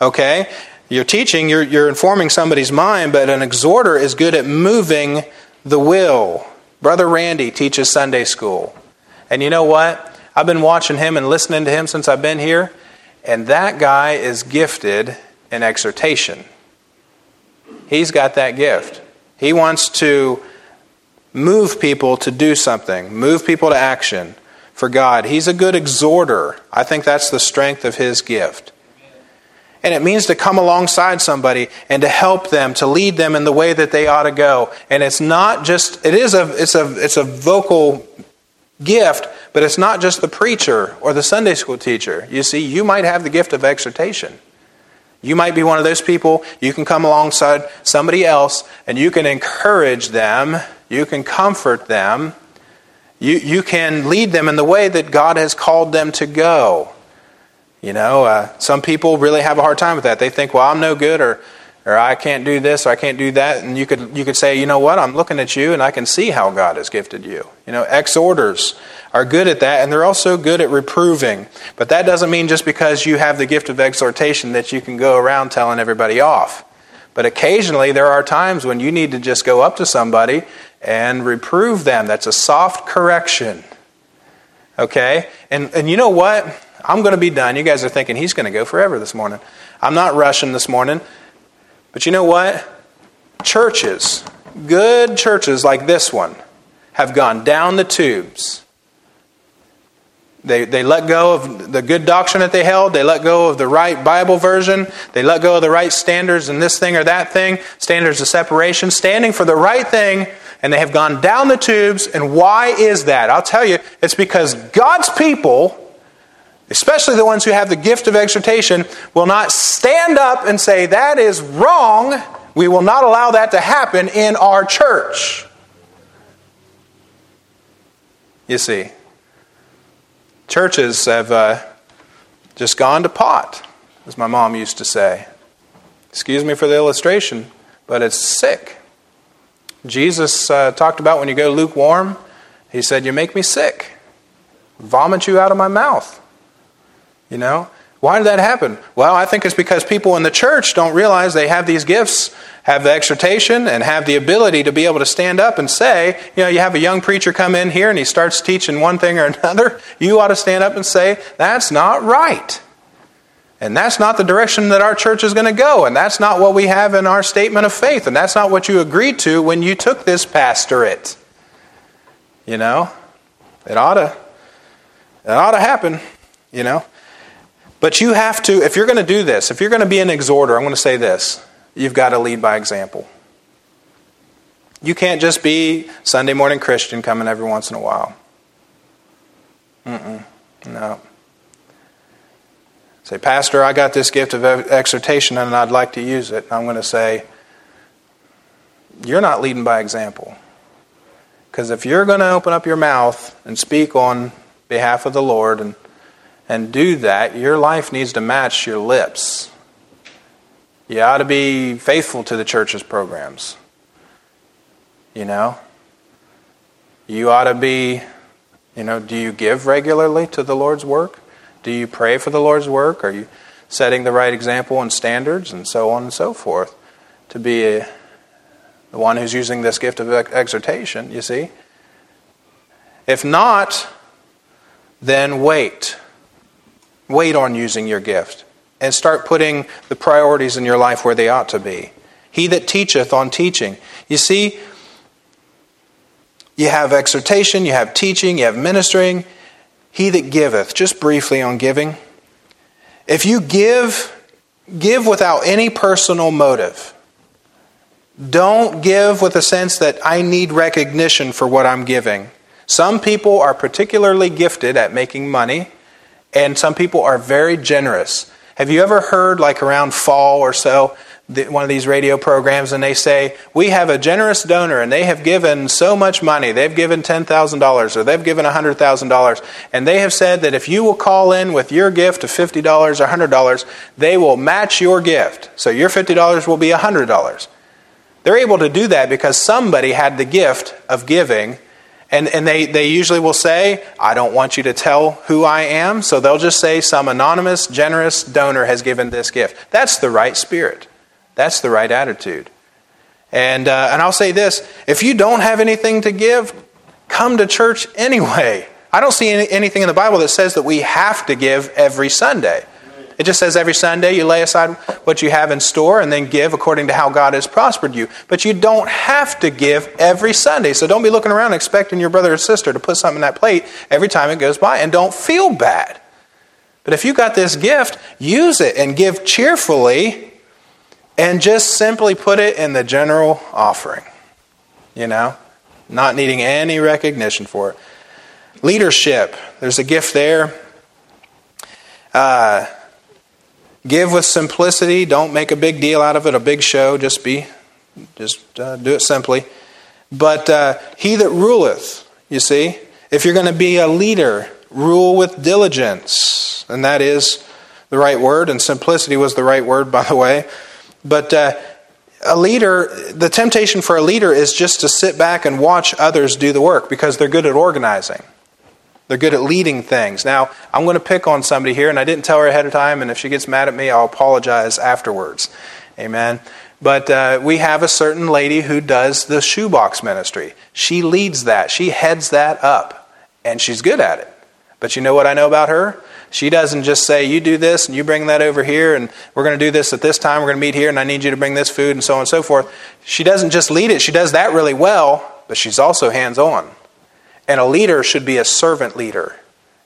Okay? You're teaching, you're informing somebody's mind, but an exhorter is good at moving the will. Brother Randy teaches Sunday school. And you know what? I've been watching him and listening to him since I've been here. And that guy is gifted in exhortation. He's got that gift. He wants to move people to do something. Move people to action for God. He's a good exhorter. I think that's the strength of his gift. And it means to come alongside somebody and to help them, to lead them in the way that they ought to go. And it's not just, it's a vocal gift, but it's not just the preacher or the Sunday school teacher. You see, you might have the gift of exhortation. You might be one of those people. You can come alongside somebody else and you can encourage them. You can comfort them. You can lead them in the way that God has called them to go. You know, some people really have a hard time with that. They think, well, I'm no good, or I can't do this, or I can't do that. And you could say, you know what, I'm looking at you and I can see how God has gifted you. You know, exhorters are good at that, and they're also good at reproving. But that doesn't mean just because you have the gift of exhortation that you can go around telling everybody off. But occasionally there are times when you need to just go up to somebody and reprove them. That's a soft correction. Okay? And you know what? I'm going to be done. You guys are thinking, he's going to go forever this morning. I'm not rushing this morning. But you know what? Churches, good churches like this one, have gone down the tubes. They let go of the good doctrine that they held. They let go of the right Bible version. They let go of the right standards and this thing or that thing. Standards of separation. Standing for the right thing. And they have gone down the tubes. And why is that? I'll tell you. It's because God's people, especially the ones who have the gift of exhortation, will not stand up and say, that is wrong. We will not allow that to happen in our church. You see. Churches have just gone to pot, as my mom used to say. Excuse me for the illustration, but it's sick. Jesus talked about when you go lukewarm, he said, you make me sick. Vomit you out of my mouth. You know? Why did that happen? Well, I think it's because people in the church don't realize they have these gifts, have the exhortation, and have the ability to be able to stand up and say, you know, you have a young preacher come in here and he starts teaching one thing or another. You ought to stand up and say, that's not right. And that's not the direction that our church is going to go. And that's not what we have in our statement of faith. And that's not what you agreed to when you took this pastorate. You know, it ought to happen, you know. But you have to, if you're going to do this, if you're going to be an exhorter, I'm going to say this, you've got to lead by example. You can't just be Sunday morning Christian coming every once in a while. No. Say, Pastor, I got this gift of exhortation and I'd like to use it. And I'm going to say, you're not leading by example. Because if you're going to open up your mouth and speak on behalf of the Lord and do that, your life needs to match your lips. You ought to be faithful to the church's programs. You know? You ought to be, you know, do you give regularly to the Lord's work? Do you pray for the Lord's work? Are you setting the right example and standards and so on and so forth? To be the one who's using this gift of exhortation, you see? If not, then wait. Wait on using your gift. And start putting the priorities in your life where they ought to be. He that teacheth on teaching. You see, you have exhortation, you have teaching, you have ministering. He that giveth. Just briefly on giving. If you give, give without any personal motive. Don't give with a sense that I need recognition for what I'm giving. Some people are particularly gifted at making money, and some people are very generous. Have you ever heard, like around fall or so, one of these radio programs, and they say, we have a generous donor, and they have given so much money. They've given $10,000, or they've given $100,000. And they have said that if you will call in with your gift of $50 or $100, they will match your gift. So your $50 will be $100. They're able to do that because somebody had the gift of giving. And they usually will say, I don't want you to tell who I am. So they'll just say some anonymous, generous donor has given this gift. That's the right spirit. That's the right attitude. And I'll say this, if you don't have anything to give, come to church anyway. I don't see anything in the Bible that says that we have to give every Sunday. It just says every Sunday you lay aside what you have in store and then give according to how God has prospered you. But you don't have to give every Sunday. So don't be looking around expecting your brother or sister to put something in that plate every time it goes by. And don't feel bad. But if you got this gift, use it and give cheerfully and just simply put it in the general offering. You know, not needing any recognition for it. Leadership. There's a gift there. Give with simplicity. Don't make a big deal out of it, a big show. Just do it simply. But he that ruleth, you see, if you're going to be a leader, rule with diligence. And that is the right word. And simplicity was the right word, by the way. But a leader, the temptation for a leader is just to sit back and watch others do the work because they're good at organizing. They're good at leading things. Now, I'm going to pick on somebody here, and I didn't tell her ahead of time, and if she gets mad at me, I'll apologize afterwards. Amen. But we have a certain lady who does the shoebox ministry. She leads that. She heads that up, and she's good at it. But you know what I know about her? She doesn't just say, you do this, and you bring that over here, and we're going to do this at this time, we're going to meet here, and I need you to bring this food, and so on and so forth. She doesn't just lead it. She does that really well, but she's also hands-on. And a leader should be a servant leader.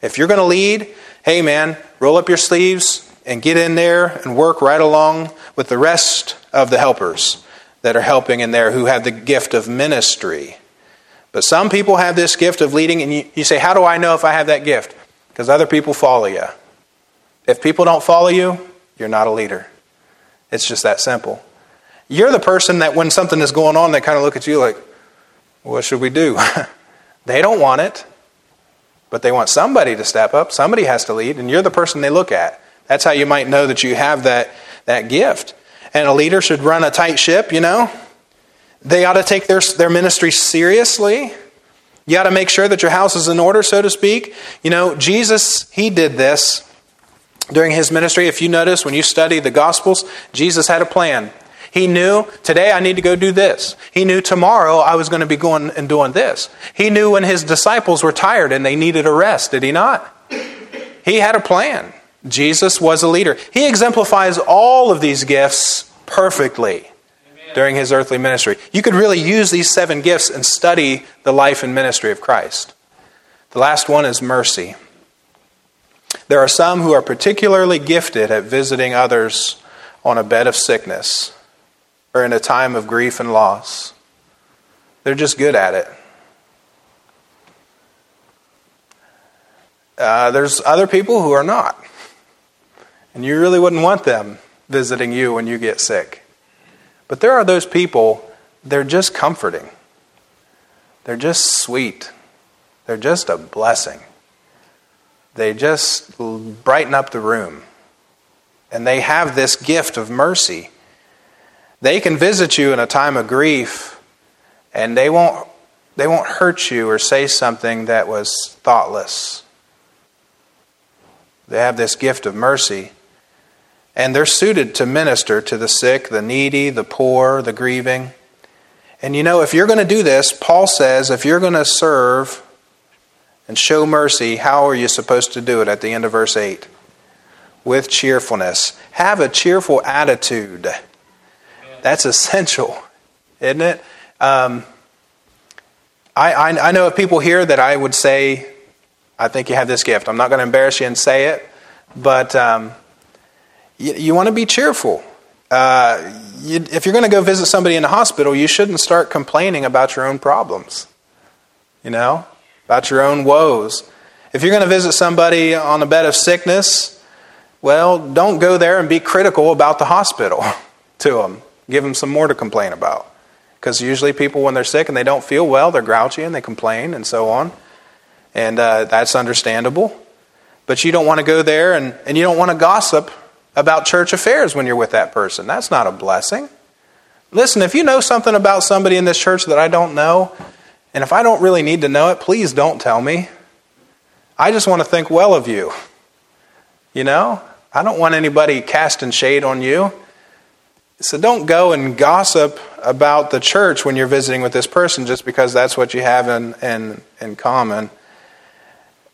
If you're going to lead, hey man, roll up your sleeves and get in there and work right along with the rest of the helpers that are helping in there who have the gift of ministry. But some people have this gift of leading, and you say, how do I know if I have that gift? Because other people follow you. If people don't follow you, you're not a leader. It's just that simple. You're the person that when something is going on, they kind of look at you like, what should we do? They don't want it, but they want somebody to step up. Somebody has to lead, and you're the person they look at. That's how you might know that you have that gift. And a leader should run a tight ship, you know. They ought to take their ministry seriously. You ought to make sure that your house is in order, so to speak. You know, Jesus, he did this during his ministry. If you notice, when you study the Gospels, Jesus had a plan. He knew, today I need to go do this. He knew tomorrow I was going to be going and doing this. He knew when his disciples were tired and they needed a rest, did he not? He had a plan. Jesus was a leader. He exemplifies all of these gifts perfectly. Amen. During his earthly ministry. You could really use these 7 gifts and study the life and ministry of Christ. The last one is mercy. There are some who are particularly gifted at visiting others on a bed of sickness. Or in a time of grief and loss. They're just good at it. There's other people who are not. And you really wouldn't want them visiting you when you get sick. But there are those people, they're just comforting. They're just sweet. They're just a blessing. They just brighten up the room. And they have this gift of mercy. They can visit you in a time of grief, and they won't hurt you or say something that was thoughtless. They have this gift of mercy, and they're suited to minister to the sick, the needy, the poor, the grieving. And you know, if you're going to do this, Paul says, if you're going to serve and show mercy, how are you supposed to do it at the end of verse 8? With cheerfulness. Have a cheerful attitude. That's essential, isn't it? I know of people here that I would say, I think you have this gift. I'm not going to embarrass you and say it, but you want to be cheerful. If you're going to go visit somebody in the hospital, you shouldn't start complaining about your own problems, about your own woes. If you're going to visit somebody on a bed of sickness, well, don't go there and be critical about the hospital to them. Give them some more to complain about. Because usually people, when they're sick and they don't feel well, they're grouchy and they complain and so on. And that's understandable. But you don't want to go there and you don't want to gossip about church affairs when you're with that person. That's not a blessing. Listen, if you know something about somebody in this church that I don't know, and if I don't really need to know it, please don't tell me. I just want to think well of you. I don't want anybody casting shade on you. So don't go and gossip about the church when you're visiting with this person just because that's what you have in common.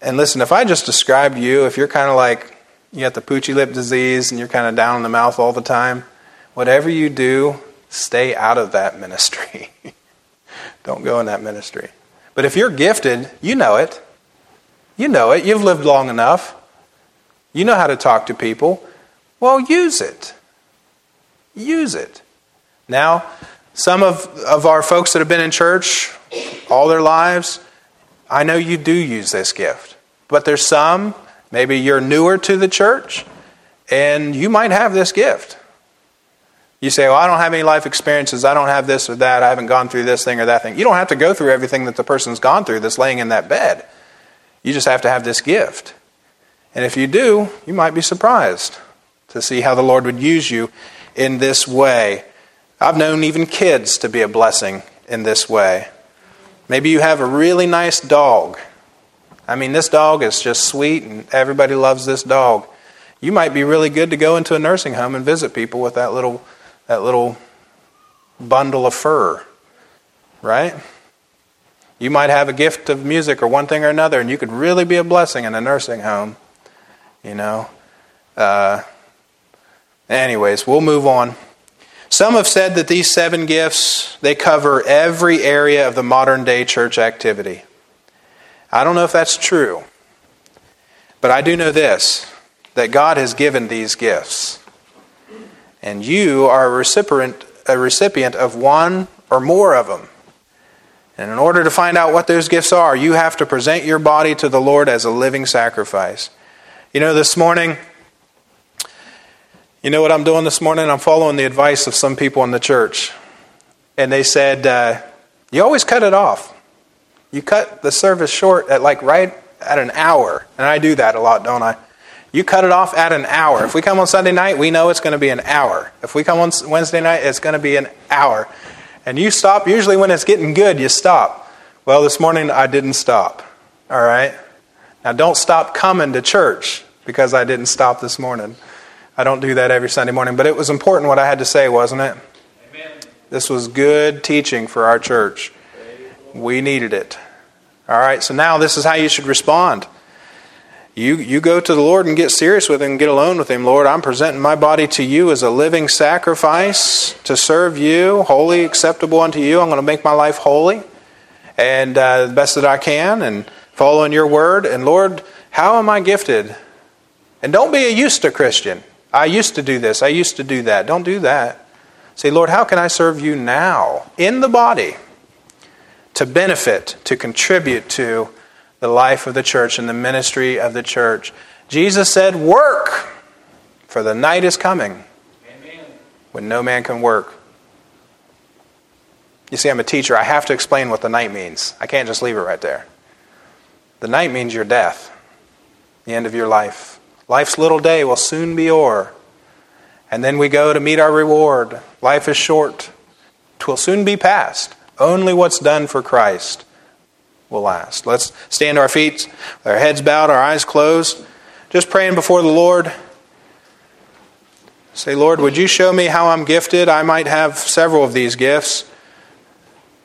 And listen, if I just described you, if you're kind of like, you got the poochy lip disease and you're kind of down in the mouth all the time, whatever you do, stay out of that ministry. Don't go in that ministry. But if you're gifted, you know it. You've lived long enough. You know how to talk to people. Well, use it. Use it. Now, some of our folks that have been in church all their lives, I know you do use this gift. But there's some, maybe you're newer to the church, and you might have this gift. You say, well, I don't have any life experiences. I don't have this or that. I haven't gone through this thing or that thing. You don't have to go through everything that the person's gone through that's laying in that bed. You just have to have this gift. And if you do, you might be surprised to see how the Lord would use you in this way. I've known even kids to be a blessing in this way. Maybe you have a really nice dog. I mean, this dog is just sweet and everybody loves this dog. You might be really good to go into a nursing home and visit people with that little bundle of fur, right? You might have a gift of music or one thing or another, and you could really be a blessing in a nursing home, Anyways, we'll move on. Some have said that these 7 gifts, they cover every area of the modern day church activity. I don't know if that's true, but I do know this, that God has given these gifts. And you are a recipient of one or more of them. And in order to find out what those gifts are, you have to present your body to the Lord as a living sacrifice. This morning, you know what I'm doing this morning? I'm following the advice of some people in the church. And they said, you always cut it off. You cut the service short at right at an hour. And I do that a lot, don't I? You cut it off at an hour. If we come on Sunday night, we know it's going to be an hour. If we come on Wednesday night, it's going to be an hour. And you stop. Usually when it's getting good, you stop. Well, this morning I didn't stop. All right? Now don't stop coming to church because I didn't stop this morning. I don't do that every Sunday morning. But it was important what I had to say, wasn't it? Amen. This was good teaching for our church. We needed it. All right, so now this is how you should respond. You go to the Lord and get serious with Him, and get alone with Him. Lord, I'm presenting my body to you as a living sacrifice to serve you, holy, acceptable unto you. I'm going to make my life holy and the best that I can and following your word. And Lord, how am I gifted? And don't be a used to Christian. I used to do this. I used to do that. Don't do that. Say, Lord, how can I serve you now in the body to benefit, to contribute to the life of the church and the ministry of the church? Jesus said, work, for the night is coming. Amen. When no man can work. You see, I'm a teacher. I have to explain what the night means. I can't just leave it right there. The night means your death, the end of your life. Life's little day will soon be o'er. And then we go to meet our reward. Life is short. 'Twill soon be past. Only what's done for Christ will last. Let's stand to our feet, with our heads bowed, our eyes closed. Just praying before the Lord. Say, Lord, would you show me how I'm gifted? I might have several of these gifts.